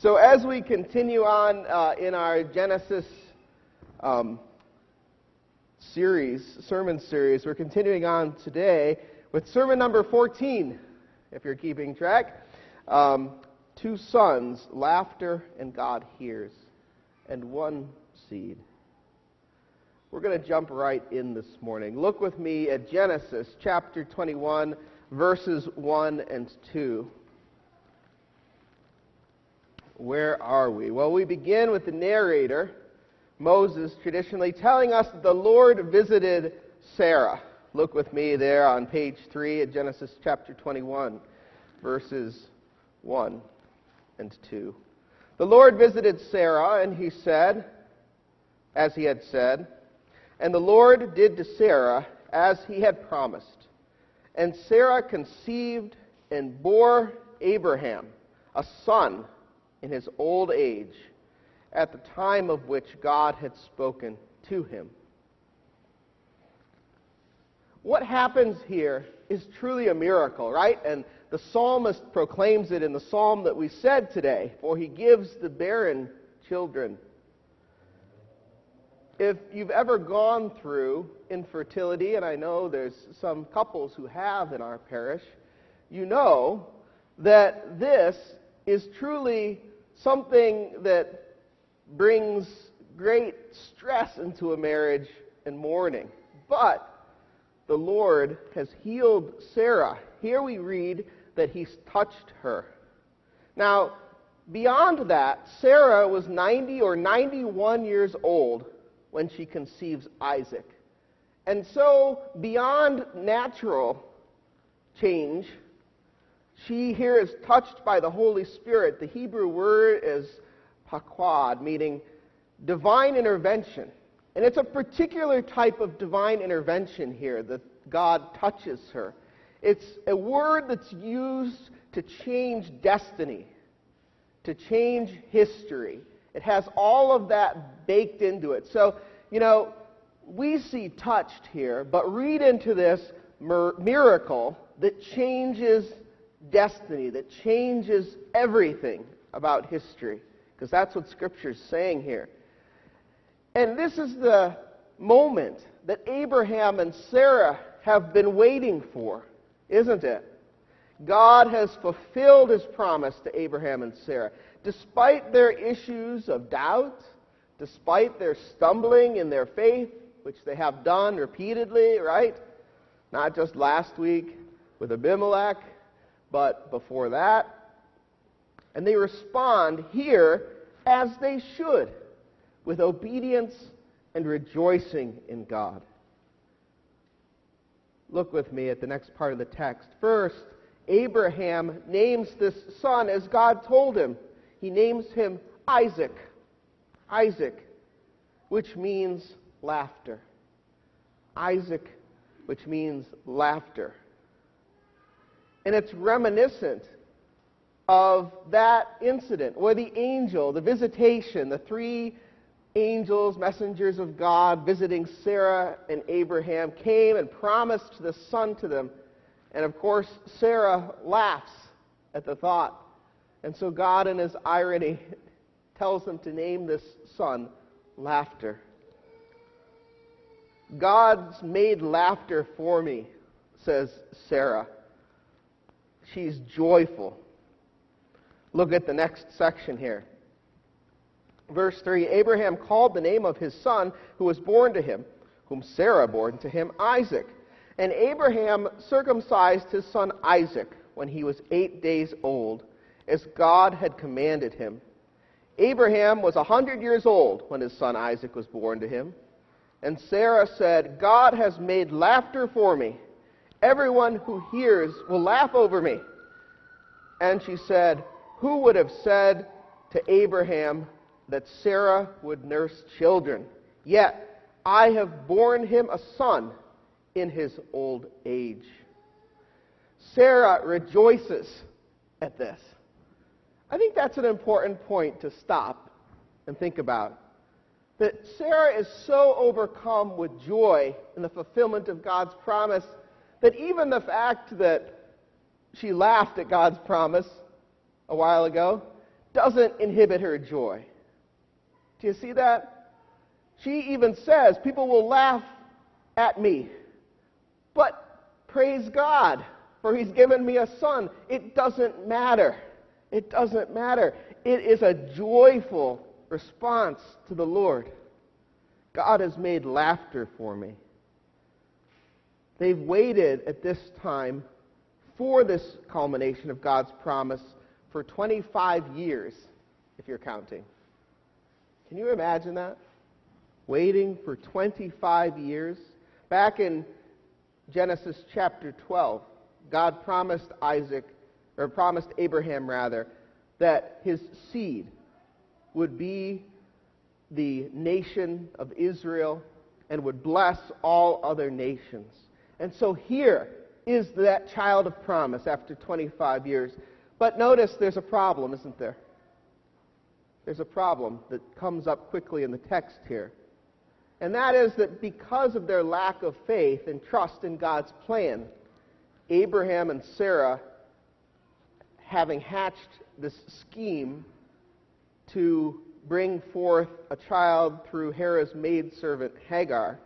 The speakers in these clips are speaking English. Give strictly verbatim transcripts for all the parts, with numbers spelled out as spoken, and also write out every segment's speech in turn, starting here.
So as we continue on uh, in our Genesis um, series, sermon series, we're continuing on today with sermon number fourteen, if you're keeping track. Um, two sons, laughter and God hears, and one seed. We're going to jump right in this morning. Look with me at Genesis chapter twenty-one, verses one and two. Where are we? Well, we begin with the narrator, Moses, traditionally telling us that the Lord visited Sarah. Look with me there on page three at Genesis chapter twenty-one, verses one and two. The Lord visited Sarah, and he said, as he had said, and the Lord did to Sarah as he had promised. And Sarah conceived and bore Abraham a son in his old age, at the time of which God had spoken to him. What happens here is truly a miracle, right? And the psalmist proclaims it in the psalm that we said today, for he gives the barren children. If you've ever gone through infertility, and I know there's some couples who have in our parish, you know that this is truly something that brings great stress into a marriage and mourning. But the Lord has healed Sarah. Here we read that he's touched her. Now, beyond that, Sarah was ninety or ninety-one years old when she conceives Isaac. And so, beyond natural change, she here is touched by the Holy Spirit. The Hebrew word is pakod, meaning divine intervention. And it's a particular type of divine intervention here that God touches her. It's a word that's used to change destiny, to change history. It has all of that baked into it. So, you know, we see touched here, but read into this miracle that changes destiny, that changes everything about history, because that's what Scripture's saying here. And this is the moment that Abraham and Sarah have been waiting for, isn't it? God has fulfilled his promise to Abraham and Sarah. Despite their issues of doubt, despite their stumbling in their faith, which they have done repeatedly, right? Not just last week with Abimelech, but before that. And they respond here as they should, with obedience and rejoicing in God. Look with me at the next part of the text. First, Abraham names this son as God told him. He names him Isaac. Isaac, which means laughter. Isaac, which means laughter. And it's reminiscent of that incident where the angel, the visitation, the three angels, messengers of God visiting Sarah and Abraham, came and promised the son to them. And of course, Sarah laughs at the thought. And so God, in his irony, tells them to name this son Laughter. God's made laughter for me, says Sarah. She's joyful. Look at the next section here. Verse three, Abraham called the name of his son who was born to him, whom Sarah bore to him, Isaac. And Abraham circumcised his son Isaac when he was eight days old, as God had commanded him. Abraham was a hundred years old when his son Isaac was born to him. And Sarah said, God has made laughter for me. Everyone who hears will laugh over me. And she said, who would have said to Abraham that Sarah would nurse children? Yet I have borne him a son in his old age. Sarah rejoices at this. I think that's an important point to stop and think about. That Sarah is so overcome with joy in the fulfillment of God's promise that even the fact that she laughed at God's promise a while ago doesn't inhibit her joy. Do you see that? She even says, people will laugh at me, but praise God, for he's given me a son. It doesn't matter. It doesn't matter. It is a joyful response to the Lord. God has made laughter for me. They've waited at this time for this culmination of God's promise for twenty-five years, if you're counting. Can you imagine that? Waiting for twenty-five years. Back in Genesis chapter twelve, God promised Isaac, or promised Abraham rather, that his seed would be the nation of Israel and would bless all other nations. And so here is that child of promise after twenty-five years. But notice there's a problem, isn't there? There's a problem that comes up quickly in the text here. And that is that because of their lack of faith and trust in God's plan, Abraham and Sarah, having hatched this scheme to bring forth a child through Sarah's maidservant Hagar,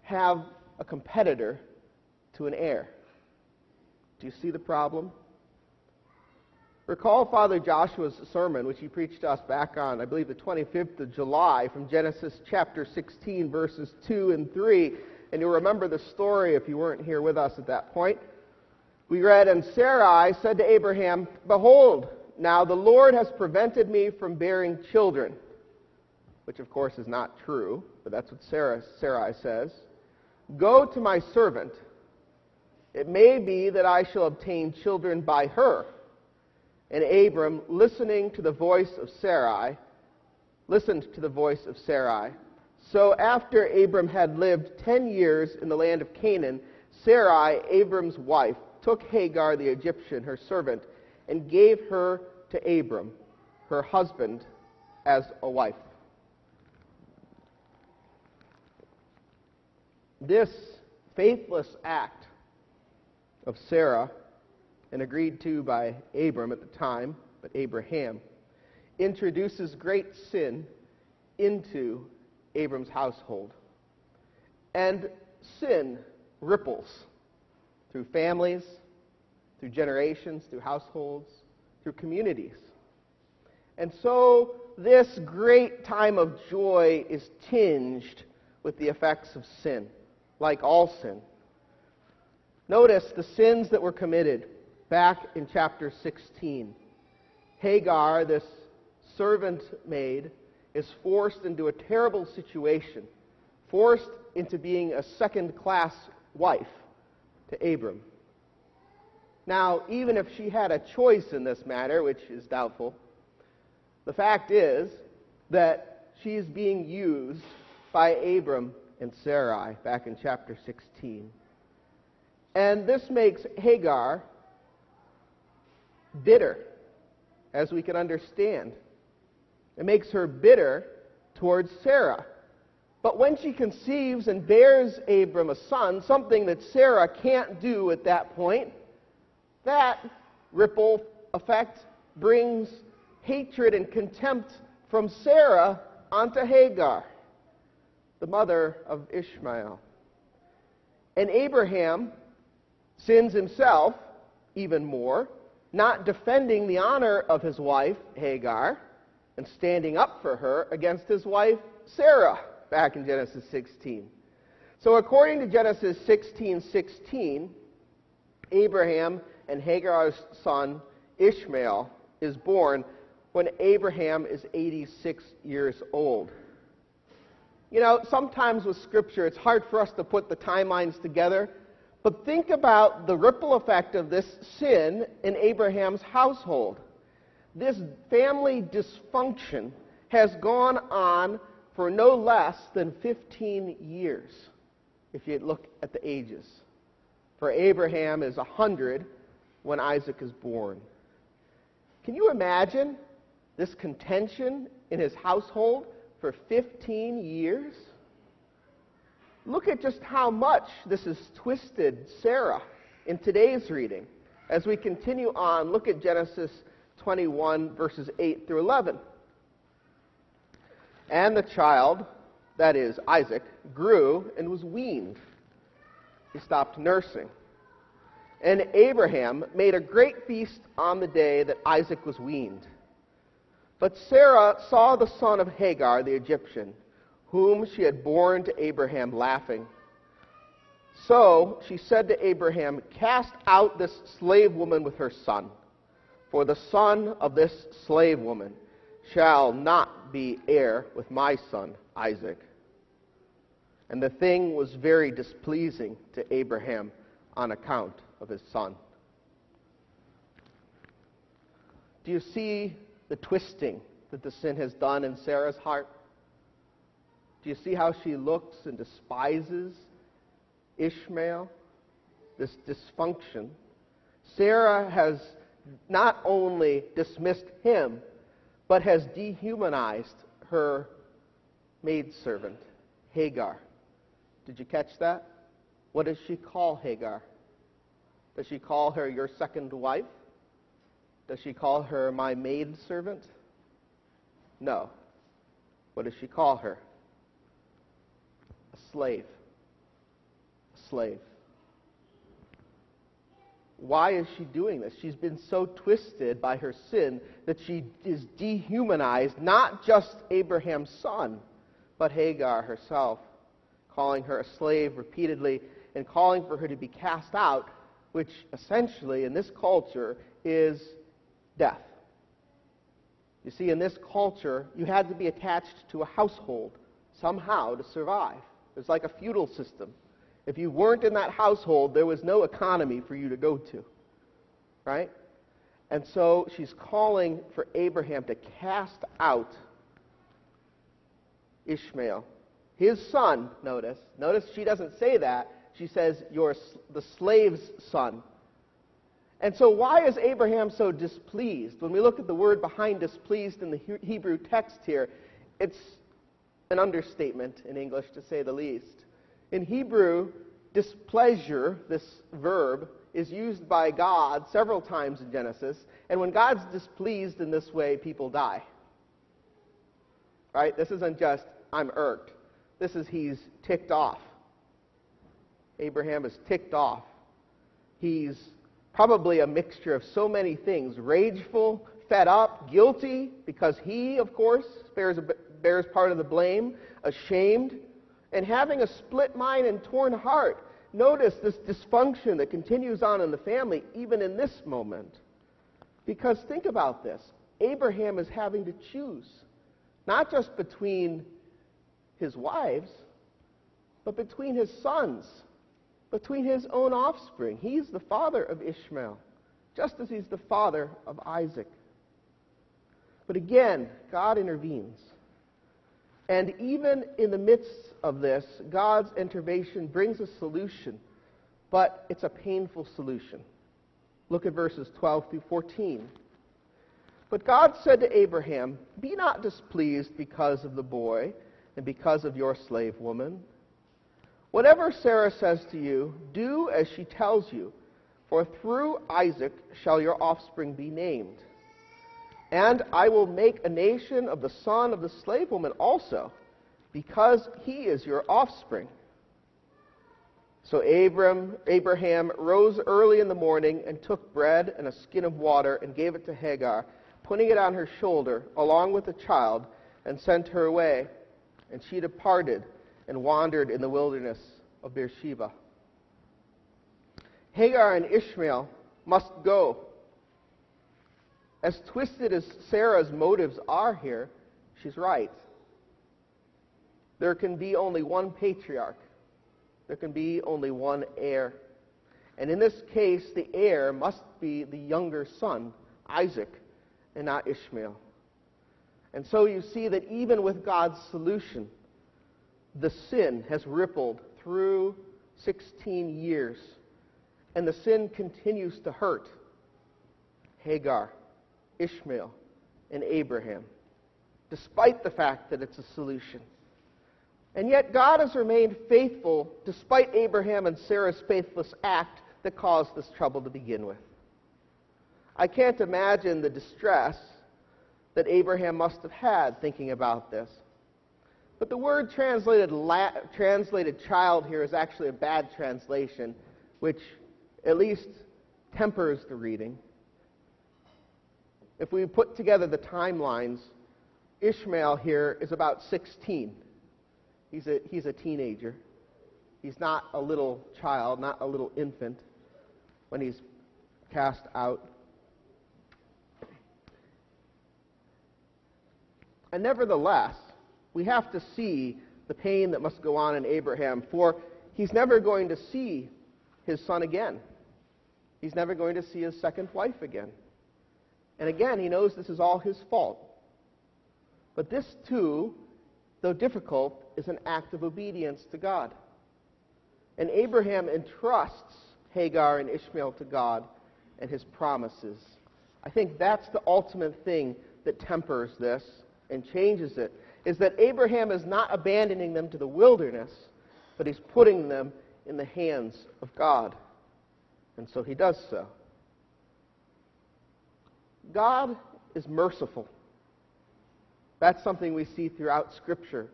have a competitor to an heir. Do you see the problem? Recall Father Joshua's sermon, which he preached to us back on, I believe, the twenty-fifth of July, from Genesis chapter sixteen, verses two and three. And you'll remember the story if you weren't here with us at that point. We read, "And Sarai said to Abraham, 'Behold, now the Lord has prevented me from bearing children,'" which of course is not true, but that's what Sarah, Sarai says. "Go to my servant. It may be that I shall obtain children by her." And Abram, listening to the voice of Sarai, listened to the voice of Sarai. So after Abram had lived ten years in the land of Canaan, Sarai, Abram's wife, took Hagar the Egyptian, her servant, and gave her to Abram, her husband, as a wife. This faithless act of Sarah, and agreed to by Abram at the time, but Abraham, introduces great sin into Abram's household. And sin ripples through families, through generations, through households, through communities. And so this great time of joy is tinged with the effects of sin, like all sin. Notice the sins that were committed back in chapter sixteen. Hagar, this servant maid, is forced into a terrible situation, forced into being a second-class wife to Abram. Now, even if she had a choice in this matter, which is doubtful, the fact is that she is being used by Abram and Sarai back in chapter sixteen. And this makes Hagar bitter, as we can understand. It makes her bitter towards Sarah. But when she conceives and bears Abram a son, something that Sarah can't do at that point, that ripple effect brings hatred and contempt from Sarah onto Hagar, the mother of Ishmael. And Abraham sins himself even more, not defending the honor of his wife, Hagar, and standing up for her against his wife, Sarah, back in Genesis sixteen. So according to Genesis sixteen sixteen, Abraham and Hagar's son, Ishmael, is born when Abraham is eighty-six years old. You know, sometimes with Scripture, it's hard for us to put the timelines together, but think about the ripple effect of this sin in Abraham's household. This family dysfunction has gone on for no less than fifteen years, if you look at the ages. For Abraham is one hundred when Isaac is born. Can you imagine this contention in his household for fifteen years? Look at just how much this has twisted Sarah in today's reading. As we continue on, look at Genesis twenty-one, verses eight through eleven. And the child, that is, Isaac, grew and was weaned. He stopped nursing. And Abraham made a great feast on the day that Isaac was weaned. But Sarah saw the son of Hagar, the Egyptian, whom she had borne to Abraham, laughing. So she said to Abraham, "Cast out this slave woman with her son, for the son of this slave woman shall not be heir with my son Isaac." And the thing was very displeasing to Abraham on account of his son. Do you see the twisting that the sin has done in Sarah's heart? Do you see how she looks and despises Ishmael? This dysfunction. Sarah has not only dismissed him, but has dehumanized her maidservant, Hagar. Did you catch that? What does she call Hagar? Does she call her your second wife? Does she call her my maidservant? No. What does she call her? A slave. A slave. Why is she doing this? She's been so twisted by her sin that she is dehumanized, not just Abraham's son, but Hagar herself, calling her a slave repeatedly and calling for her to be cast out, which essentially in this culture is death. You see, in this culture, you had to be attached to a household somehow to survive. It was like a feudal system. If you weren't in that household, there was no economy for you to go to, right? And so she's calling for Abraham to cast out Ishmael, his son. Notice, notice she doesn't say that. She says, "Your the slave's son." And so why is Abraham so displeased? When we look at the word behind displeased in the Hebrew text here, it's an understatement in English, to say the least. In Hebrew, displeasure, this verb, is used by God several times in Genesis. And when God's displeased in this way, people die. Right? This isn't just, I'm irked. This is, he's ticked off. Abraham is ticked off. He's probably a mixture of so many things. Rageful, fed up, guilty, because he, of course, bears, bears part of the blame, ashamed, and having a split mind and torn heart. Notice this dysfunction that continues on in the family, even in this moment. Because think about this. Abraham is having to choose, not just between his wives, but between his sons, between his own offspring. He's the father of Ishmael, just as he's the father of Isaac. But again, God intervenes. And even in the midst of this, God's intervention brings a solution, but it's a painful solution. Look at verses twelve through fourteen. But God said to Abraham, "Be not displeased because of the boy and because of your slave woman. Whatever Sarah says to you, do as she tells you, for through Isaac shall your offspring be named. And I will make a nation of the son of the slave woman also, because he is your offspring." So Abram, Abraham rose early in the morning and took bread and a skin of water and gave it to Hagar, putting it on her shoulder along with the child, and sent her away. And she departed and wandered in the wilderness of Beersheba. Hagar and Ishmael must go. As twisted as Sarah's motives are here, she's right. There can be only one patriarch. There can be only one heir. And in this case, the heir must be the younger son, Isaac, and not Ishmael. And so you see that even with God's solution, the sin has rippled through sixteen years. And the sin continues to hurt Hagar, Ishmael, and Abraham, despite the fact that it's a solution. And yet God has remained faithful despite Abraham and Sarah's faithless act that caused this trouble to begin with. I can't imagine the distress that Abraham must have had thinking about this. But the word translated, la translated child here is actually a bad translation, which at least tempers the reading. If we put together the timelines, Ishmael here is about sixteen. He's a, he's a teenager. He's not a little child, not a little infant when he's cast out. And nevertheless, we have to see the pain that must go on in Abraham, for he's never going to see his son again. He's never going to see his second wife again. And again, he knows this is all his fault. But this too, though difficult, is an act of obedience to God. And Abraham entrusts Hagar and Ishmael to God and his promises. I think that's the ultimate thing that tempers this and changes it, is that Abraham is not abandoning them to the wilderness, but he's putting them in the hands of God. And so he does so. God is merciful. That's something we see throughout Scripture.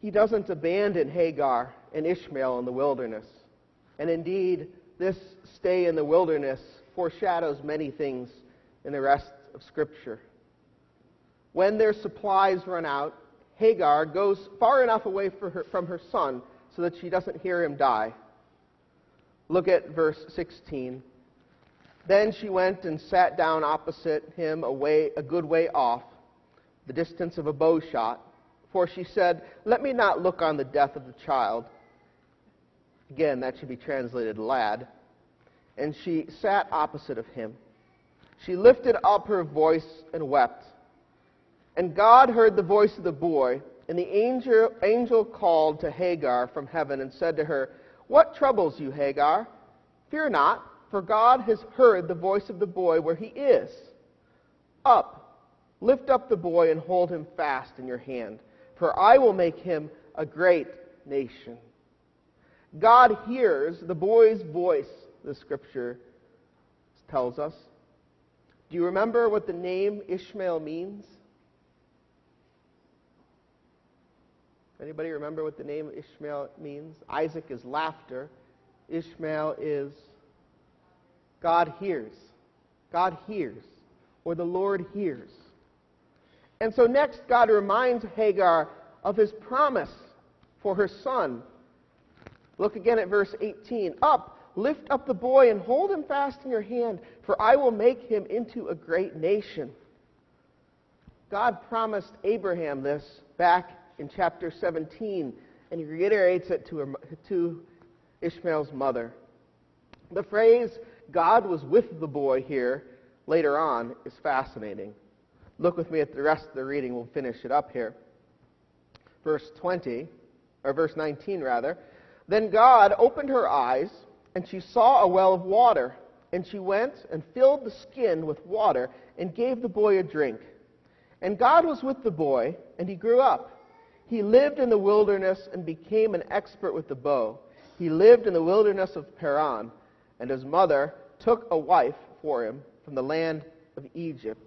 He doesn't abandon Hagar and Ishmael in the wilderness. And indeed, this stay in the wilderness foreshadows many things in the rest of Scripture. When their supplies run out, Hagar goes far enough away for her, from her son so that she doesn't hear him die. Look at verse sixteen. Then she went and sat down opposite him a, way, a good way off, the distance of a bow shot, for she said, "Let me not look on the death of the child." Again, that should be translated lad. And she sat opposite of him. She lifted up her voice and wept. And God heard the voice of the boy, and the angel, angel called to Hagar from heaven and said to her, "What troubles you, Hagar? Fear not, for God has heard the voice of the boy where he is. Up, lift up the boy and hold him fast in your hand, for I will make him a great nation." God hears the boy's voice, the Scripture tells us. Do you remember what the name Ishmael means? Anybody remember what the name Ishmael means? Isaac is laughter. Ishmael is God hears. God hears, or the Lord hears. And so next, God reminds Hagar of his promise for her son. Look again at verse eighteen. "Up, lift up the boy and hold him fast in your hand, for I will make him into a great nation." God promised Abraham this back in chapter seventeen, and he reiterates it to, her, to Ishmael's mother. The phrase, "God was with the boy" here later on is fascinating. Look with me at the rest of the reading. We'll finish it up here. Verse twenty, or verse nineteen rather. "Then God opened her eyes, and she saw a well of water, and she went and filled the skin with water and gave the boy a drink. And God was with the boy, and he grew up. He lived in the wilderness and became an expert with the bow. He lived in the wilderness of Paran, and his mother took a wife for him from the land of Egypt."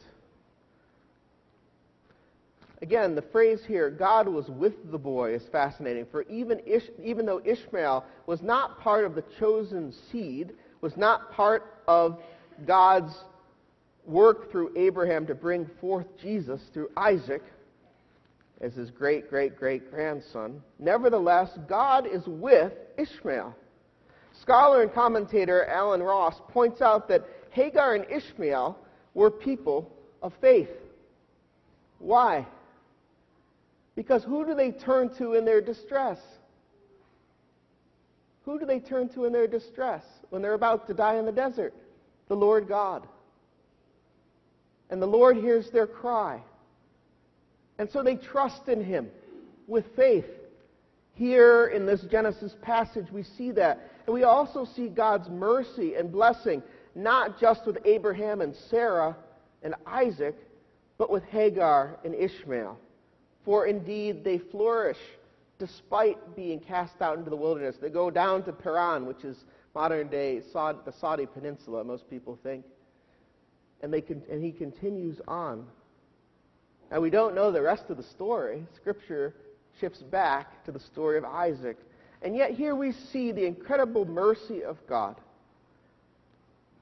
Again, the phrase here, "God was with the boy," is fascinating, for even, Ish, even though Ishmael was not part of the chosen seed, was not part of God's work through Abraham to bring forth Jesus through Isaac, as his great-great-great-grandson, nevertheless, God is with Ishmael. Scholar and commentator Alan Ross points out that Hagar and Ishmael were people of faith. Why? Because who do they turn to in their distress? Who do they turn to in their distress when they're about to die in the desert? The Lord God. And the Lord hears their cry. And so they trust in him with faith. Here in this Genesis passage, we see that. And we also see God's mercy and blessing, not just with Abraham and Sarah and Isaac, but with Hagar and Ishmael. For indeed, they flourish despite being cast out into the wilderness. They go down to Paran, which is modern-day Saudi, the Saudi Peninsula, most people think. And, they con- and he continues on. Now, we don't know the rest of the story. Scripture shifts back to the story of Isaac. And yet here we see the incredible mercy of God.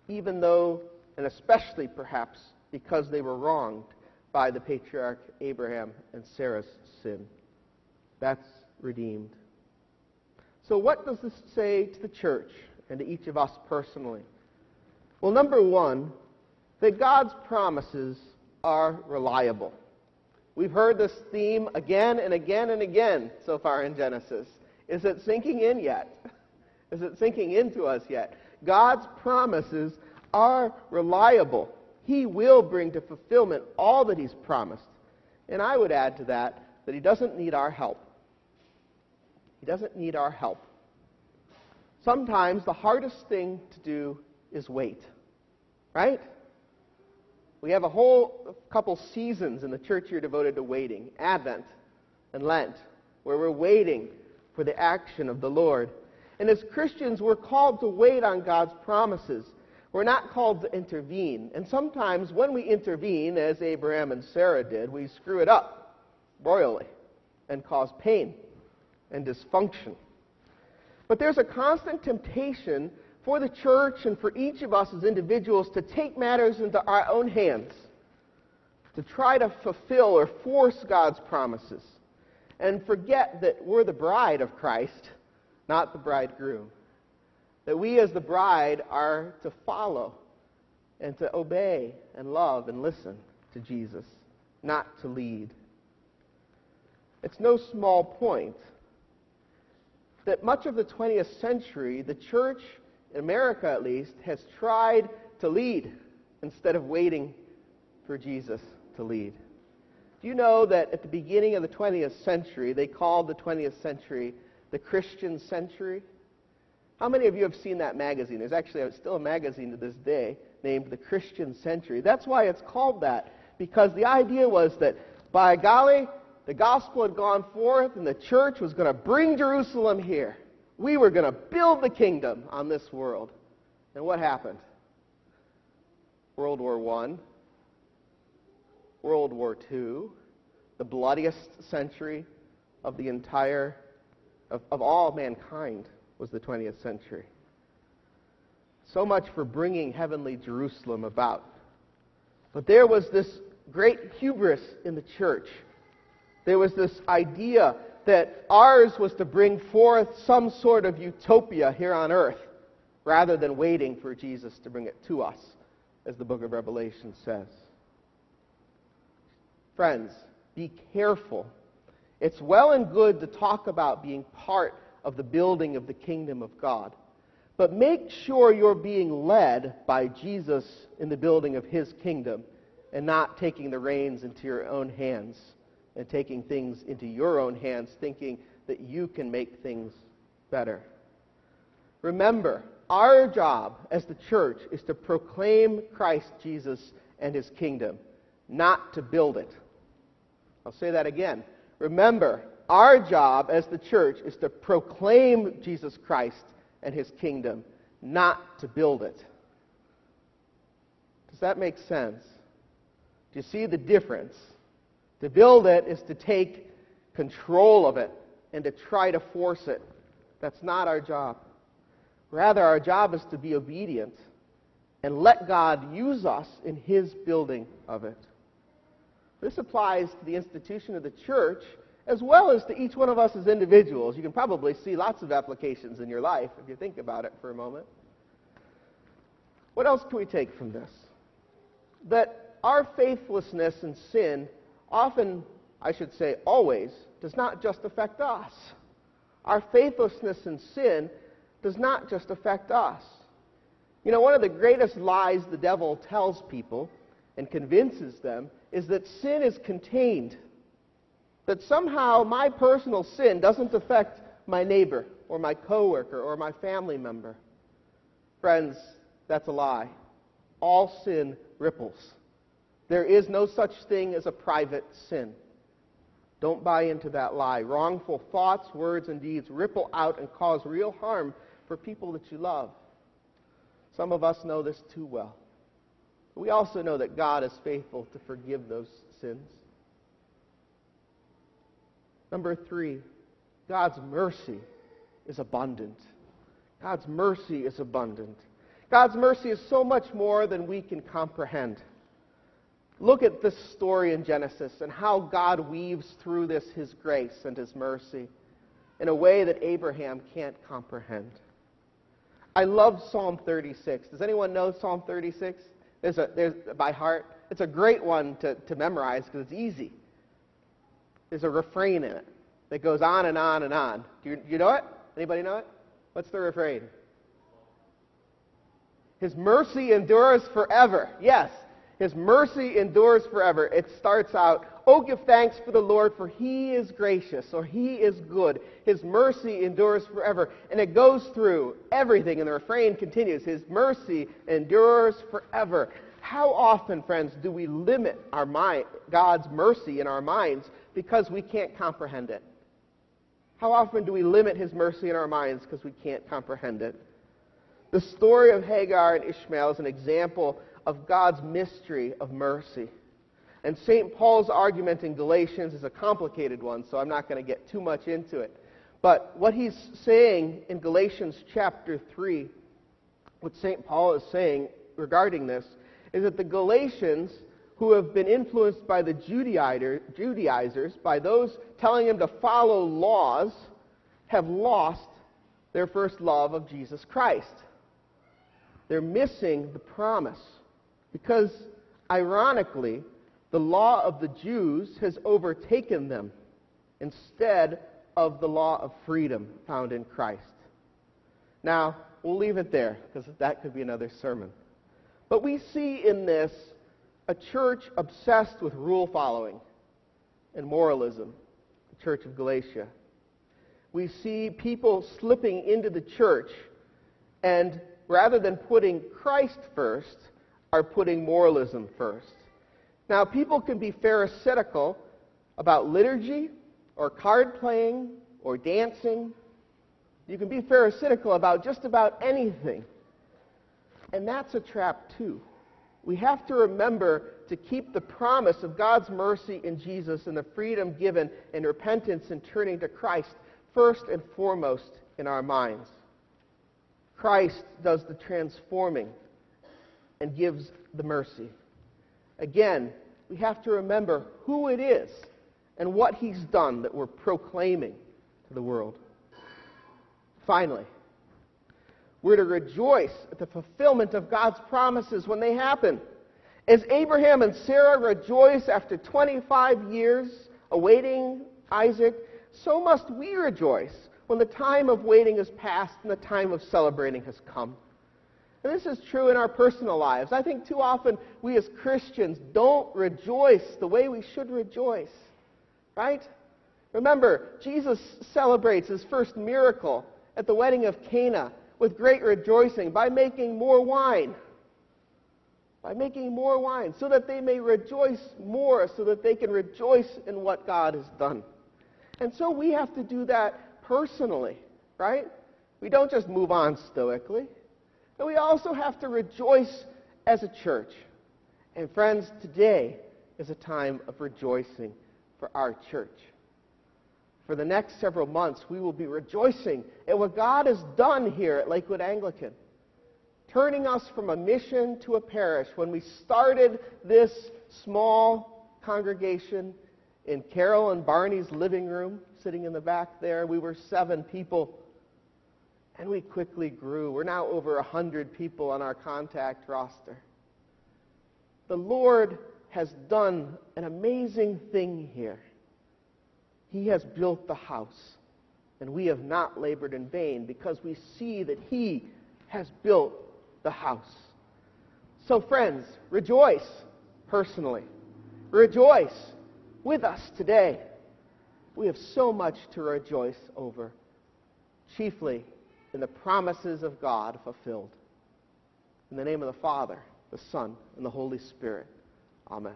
Even though, and especially perhaps, because they were wronged by the patriarch Abraham and Sarah's sin. That's redeemed. So what does this say to the church and to each of us personally? Well, number one, that God's promises are reliable. We've heard this theme again and again and again so far in Genesis. Is it sinking in yet? Is it sinking into us yet? God's promises are reliable. He will bring to fulfillment all that He's promised. And I would add to that that He doesn't need our help. He doesn't need our help. Sometimes the hardest thing to do is wait, right? We have a whole couple seasons in the church here devoted to waiting, Advent and Lent, where we're waiting for the action of the Lord. And as Christians, we're called to wait on God's promises. We're not called to intervene. And sometimes when we intervene, as Abraham and Sarah did, we screw it up royally and cause pain and dysfunction. But there's a constant temptation for the church and for each of us as individuals to take matters into our own hands, to try to fulfill or force God's promises, and forget that we're the bride of Christ, not the bridegroom. That we as the bride are to follow and to obey and love and listen to Jesus, not to lead. It's no small point that much of the twentieth century, the church, in America at least, has tried to lead instead of waiting for Jesus to lead. Do you know that at the beginning of the twentieth century, they called the twentieth century the Christian century? How many of you have seen that magazine? There's actually still a magazine to this day named the Christian Century. That's why it's called that, because the idea was that, by golly, the gospel had gone forth and the church was going to bring Jerusalem here. We were going to build the kingdom on this world. And what happened? World War One, World War Two, the bloodiest century of the entire, of, of all mankind, was the twentieth century. So much for bringing heavenly Jerusalem about. But there was this great hubris in the church. There was this idea that ours was to bring forth some sort of utopia here on earth, rather than waiting for Jesus to bring it to us, as the book of Revelation says. Friends, be careful. It's well and good to talk about being part of the building of the kingdom of God, but make sure you're being led by Jesus in the building of His kingdom, and not taking the reins into your own hands, and taking things into your own hands, thinking that you can make things better. Remember, our job as the church is to proclaim Christ Jesus and His kingdom, not to build it. I'll say that again. Remember, our job as the church is to proclaim Jesus Christ and His kingdom, not to build it. Does that make sense? Do you see the difference? To build it is to take control of it and to try to force it. That's not our job. Rather, our job is to be obedient and let God use us in His building of it. This applies to the institution of the church as well as to each one of us as individuals. You can probably see lots of applications in your life if you think about it for a moment. What else can we take from this? That our faithlessness and sin often, I should say always, does not just affect us. Our faithlessness and sin does not just affect us. You know, one of the greatest lies the devil tells people and convinces them is that sin is contained. That somehow my personal sin doesn't affect my neighbor or my coworker or my family member. Friends, that's a lie. All sin ripples. There is no such thing as a private sin. Don't buy into that lie. Wrongful thoughts, words, and deeds ripple out and cause real harm for people that you love. Some of us know this too well. We also know that God is faithful to forgive those sins. Number three, God's mercy is abundant. God's mercy is abundant. God's mercy is so much more than we can comprehend. Look at this story in Genesis and how God weaves through this his grace and his mercy in a way that Abraham can't comprehend. I love Psalm thirty-six. Does anyone know Psalm thirty-six? There's a, there's, by heart. It's a great one to, to memorize because it's easy. There's a refrain in it that goes on and on and on. Do you, you know it? Anybody know it? What's the refrain? His mercy endures forever. Yes, His mercy endures forever. It starts out, "Oh, give thanks for the Lord, for He is gracious," or "He is good. His mercy endures forever." And it goes through everything, and the refrain continues, "His mercy endures forever." How often, friends, do we limit our mind, God's mercy in our minds because we can't comprehend it? How often do we limit His mercy in our minds because we can't comprehend it? The story of Hagar and Ishmael is an example of God's mystery of mercy. And Saint Paul's argument in Galatians is a complicated one, so I'm not going to get too much into it. But what he's saying in Galatians chapter three, what Saint Paul is saying regarding this, is that the Galatians, who have been influenced by the Judaizers, by those telling them to follow laws, have lost their first love of Jesus Christ. They're missing the promise. Because, ironically, the law of the Jews has overtaken them instead of the law of freedom found in Christ. Now, we'll leave it there, because that could be another sermon. But we see in this a church obsessed with rule following and moralism, the Church of Galatia. We see people slipping into the church and, rather than putting Christ first, are putting moralism first. Now, people can be pharisaical about liturgy or card playing or dancing. You can be pharisaical about just about anything. And that's a trap, too. We have to remember to keep the promise of God's mercy in Jesus and the freedom given in repentance and turning to Christ first and foremost in our minds. Christ does the transforming and gives the mercy. Again, we have to remember who it is and what He's done that we're proclaiming to the world. Finally, we're to rejoice at the fulfillment of God's promises when they happen. As Abraham and Sarah rejoice after twenty-five years awaiting Isaac, so must we rejoice when the time of waiting is past and the time of celebrating has come. And this is true in our personal lives. I think too often we as Christians don't rejoice the way we should rejoice, right? Remember, Jesus celebrates His first miracle at the wedding of Cana with great rejoicing by making more wine, by making more wine, so that they may rejoice more, so that they can rejoice in what God has done. And so we have to do that personally, right? We don't just move on stoically. But we also have to rejoice as a church. And friends, today is a time of rejoicing for our church. For the next several months, we will be rejoicing at what God has done here at Lakewood Anglican, turning us from a mission to a parish. When we started this small congregation in Carol and Barney's living room, sitting in the back there, we were seven people. And we quickly grew. We're now over a hundred people on our contact roster. The Lord has done an amazing thing here. He has built the house, and we have not labored in vain because we see that He has built the house. So friends, rejoice personally. Rejoice with us today. We have so much to rejoice over, chiefly in the promises of God fulfilled. In the name of the Father, the Son, and the Holy Spirit. Amen.